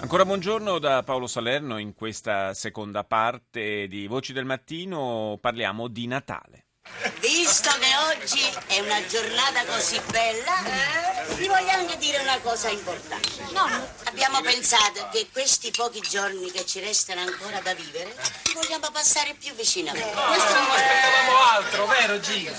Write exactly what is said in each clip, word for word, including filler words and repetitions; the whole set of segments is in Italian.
Ancora buongiorno da Paolo Salerno. In questa seconda parte di Voci del Mattino parliamo di Natale. Visto che oggi è una giornata così bella, eh, vi voglio anche dire una cosa importante. No, abbiamo pensato che questi pochi giorni che ci restano ancora da vivere li vogliamo passare più vicino a voi. Questo non aspettavamo altro, vero Gino?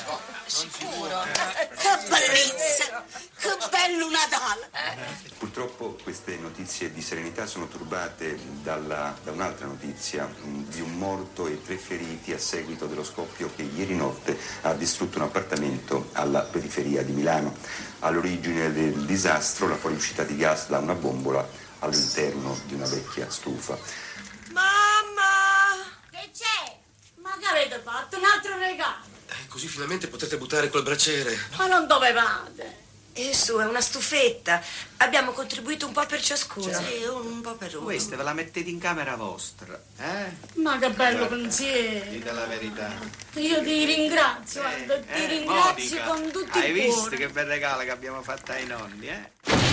Sicuro. Che bellezza, che bello Natale. Purtroppo queste notizie di serenità sono turbate dalla, da un'altra notizia di un morto e tre feriti a seguito dello scoppio che ieri notte ha distrutto un appartamento alla periferia di Milano. All'origine del disastro la fuoriuscita di gas da una bombola all'interno di una vecchia stufa. Mamma! Che c'è? Ma che avete fatto? Un altro regalo? Eh, così finalmente potete buttare quel braciere. Ma non dovevate! E su, è una stufetta. Abbiamo contribuito un po' per ciascuno. Cioè, sì, un po' per uno. Questa ve la mettete in camera vostra, eh? Ma che bello pensiero. Dite la verità. Io ti ringrazio, eh, guarda, ti eh, ringrazio Modica, con tutti i cuori. Hai visto che bel regalo che abbiamo fatto ai nonni, eh?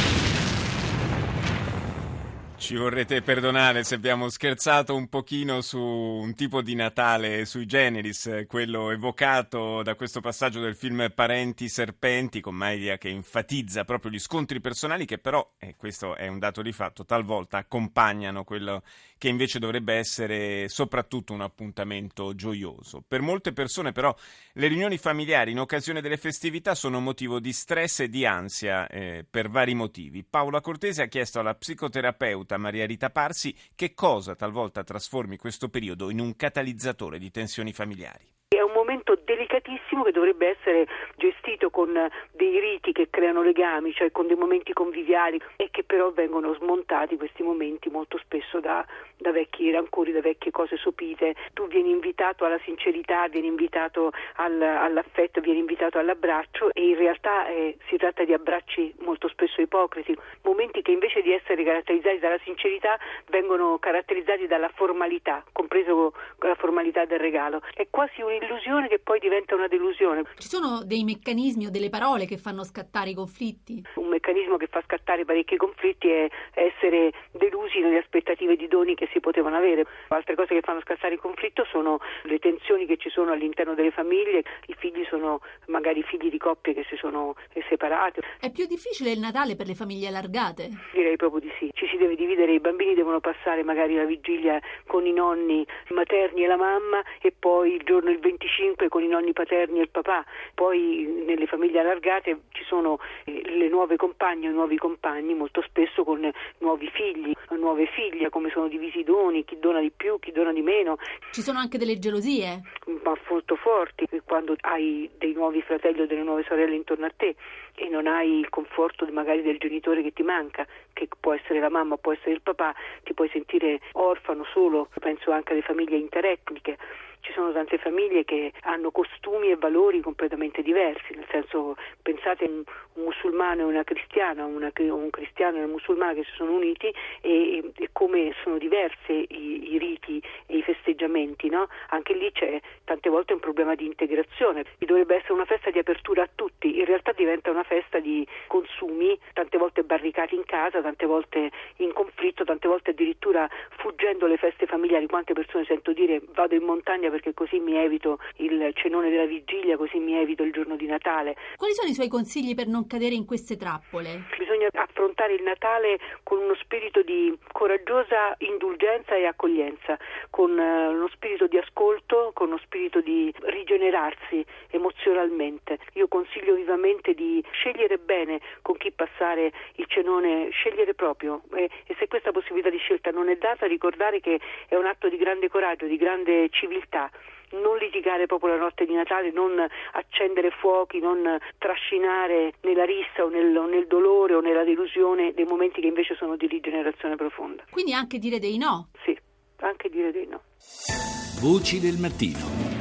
Ci vorrete perdonare se abbiamo scherzato un pochino su un tipo di Natale sui generis, quello evocato da questo passaggio del film Parenti Serpenti, commedia che enfatizza proprio gli scontri personali che però, e questo è un dato di fatto, talvolta accompagnano quello che invece dovrebbe essere soprattutto un appuntamento gioioso. Per molte persone però le riunioni familiari in occasione delle festività sono motivo di stress e di ansia eh, per vari motivi. Paola Cortese ha chiesto alla psicoterapeuta Maria Rita Parsi che cosa talvolta trasformi questo periodo in un catalizzatore di tensioni familiari. È un momento delicatissimo che dovrebbe essere gestito con dei riti che creano legami, cioè con dei momenti conviviali, e che però vengono smontati questi momenti molto spesso da, da vecchi rancori, da vecchie cose sopite. Tu vieni invitato alla sincerità, vieni invitato al, all'affetto, vieni invitato all'abbraccio e in realtà eh, si tratta di abbracci molto spesso ipocriti, momenti che invece di essere caratterizzati dalla sincerità vengono caratterizzati dalla formalità, compreso la formalità del regalo. È quasi un illusione che poi diventa una delusione. Ci sono dei meccanismi o delle parole che fanno scattare i conflitti? Un meccanismo che fa scattare parecchi conflitti è essere delusi nelle aspettative di doni che si potevano avere. Altre cose che fanno scattare il conflitto sono le tensioni che ci sono all'interno delle famiglie. I figli sono magari figli di coppie che si sono separate. È più difficile il Natale per le famiglie allargate? Direi proprio di sì. Ci si deve dividere, i bambini devono passare magari la vigilia con i nonni materni e la mamma e poi il giorno il venticinque con i nonni paterni e il papà. Poi nelle famiglie allargate ci sono le nuove compagne, i nuovi compagni, molto spesso con nuovi figli, nuove figlie, come sono divisi i doni, chi dona di più, chi dona di meno. Ci sono anche delle gelosie? Ma molto forti, quando hai dei nuovi fratelli o delle nuove sorelle intorno a te e non hai il conforto magari del genitore che ti manca, che può essere la mamma, può essere il papà, ti puoi sentire orfano, solo. Penso anche alle famiglie interetniche. Ci sono tante famiglie che hanno costumi e valori completamente diversi, nel senso, pensate un, un musulmano e una cristiana, una, un cristiano e una musulmana che si sono uniti e, e come sono diversi i, i riti e i festeggiamenti, no? Anche lì c'è tante volte un problema di integrazione. Dovrebbe essere una festa di apertura a tutti, in realtà diventa una festa di consumi, tante volte barricati in casa, tante volte in conflitto, tante volte addirittura fuggendo le feste familiari. Quante persone sento dire vado in montagna perché così mi evito il cenone della vigilia, così mi evito il giorno di Natale. Quali sono i suoi consigli per non cadere in queste trappole? Bisogna affrontare il Natale con uno spirito di coraggiosa indulgenza e accoglienza, con uno spirito di ascolto, con uno spirito di rigenerarsi emozionalmente. Io consiglio vivamente di scegliere bene con chi passare il cenone, scegliere proprio, e, e se questa possibilità di scelta non è data, ricordare che è un atto di grande coraggio, di grande civiltà. Non litigare proprio la notte di Natale, non accendere fuochi, non trascinare nella rissa o nel, o nel dolore o nella delusione dei momenti che invece sono di rigenerazione profonda. Quindi anche dire dei no? Sì. anche dire di no. Voci del mattino.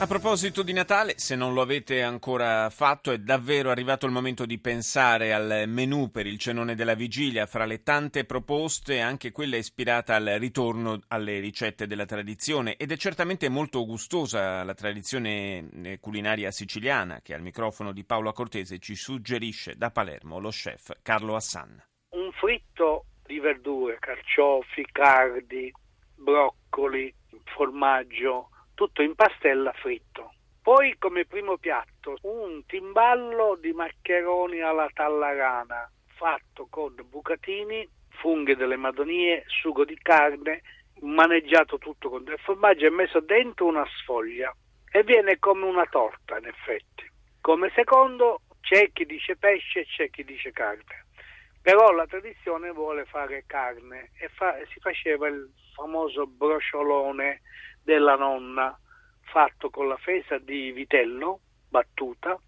A proposito di Natale, se non lo avete ancora fatto, è davvero arrivato il momento di pensare al menù per il cenone della vigilia, fra le tante proposte, anche quella ispirata al ritorno alle ricette della tradizione, ed è certamente molto gustosa la tradizione culinaria siciliana, che al microfono di Paola Cortese ci suggerisce da Palermo lo chef Carlo Hassan. Un fritto di verdure, carciofi, cardi, broccoli, formaggio, tutto in pastella fritto. Poi come primo piatto un timballo di maccheroni alla tallarana fatto con bucatini, funghi delle madonie, sugo di carne, maneggiato tutto con del formaggio e messo dentro una sfoglia, e viene come una torta in effetti. Come secondo c'è chi dice pesce e c'è chi dice carne, però la tradizione vuole fare carne e fa- si faceva il famoso brociolone della nonna, fatto con la fesa di vitello battuta,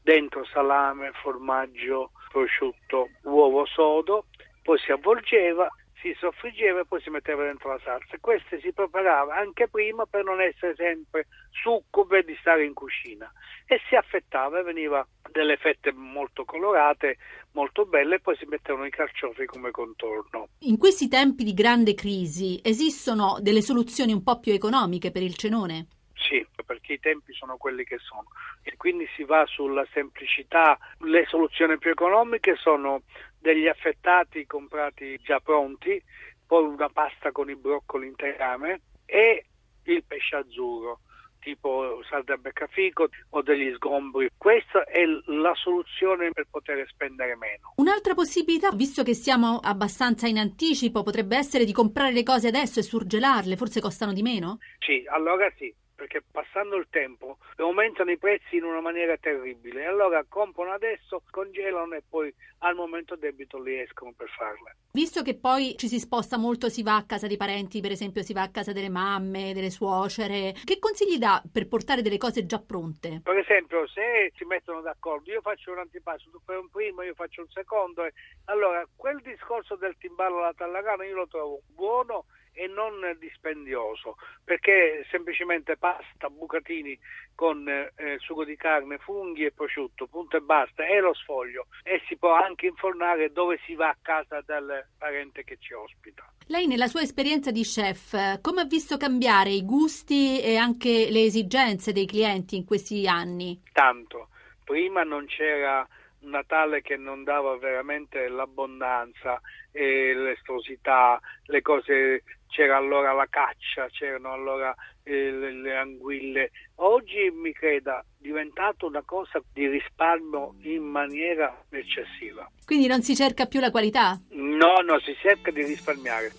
dentro salame, formaggio, prosciutto, uovo sodo, poi si avvolgeva, si soffriggeva e poi si metteva dentro la salsa. Queste si preparava anche prima per non essere sempre succube di stare in cucina, e si affettava e veniva delle fette molto colorate, molto belle, e poi si mettevano i carciofi come contorno. In questi tempi di grande crisi esistono delle soluzioni un po' più economiche per il cenone? Sì, perché i tempi sono quelli che sono e quindi si va sulla semplicità. Le soluzioni più economiche sono degli affettati comprati già pronti, poi una pasta con i broccoli in tegame e il pesce azzurro, tipo sarda beccafico o degli sgombri. Questa è la soluzione per poter spendere meno. Un'altra possibilità, visto che siamo abbastanza in anticipo, potrebbe essere di comprare le cose adesso e surgelarle, forse costano di meno? Sì, allora sì. Perché passando il tempo aumentano i prezzi in una maniera terribile, e allora comprano adesso, congelano e poi al momento debito li escono per farle. Visto che poi ci si sposta molto, si va a casa dei parenti, per esempio si va a casa delle mamme, delle suocere, che consigli dà per portare delle cose già pronte? Per esempio, se si mettono d'accordo, io faccio un antipasto, tu fai un primo, io faccio un secondo, e allora quel discorso del timballo alla tallarana io lo trovo buono e non dispendioso, perché semplicemente pasta, bucatini con eh, sugo di carne, funghi e prosciutto, punto e basta, e lo sfoglio, e si può anche infornare dove si va a casa dal parente che ci ospita. Lei, nella sua esperienza di chef, come ha visto cambiare i gusti e anche le esigenze dei clienti in questi anni? Tanto. Prima non c'era Natale che non dava veramente l'abbondanza e l'estosità, le cose, c'era allora la caccia, c'erano allora eh, le, le anguille. Oggi, mi creda, diventato una cosa di risparmio in maniera eccessiva. Quindi non si cerca più la qualità? No, no, si cerca di risparmiare.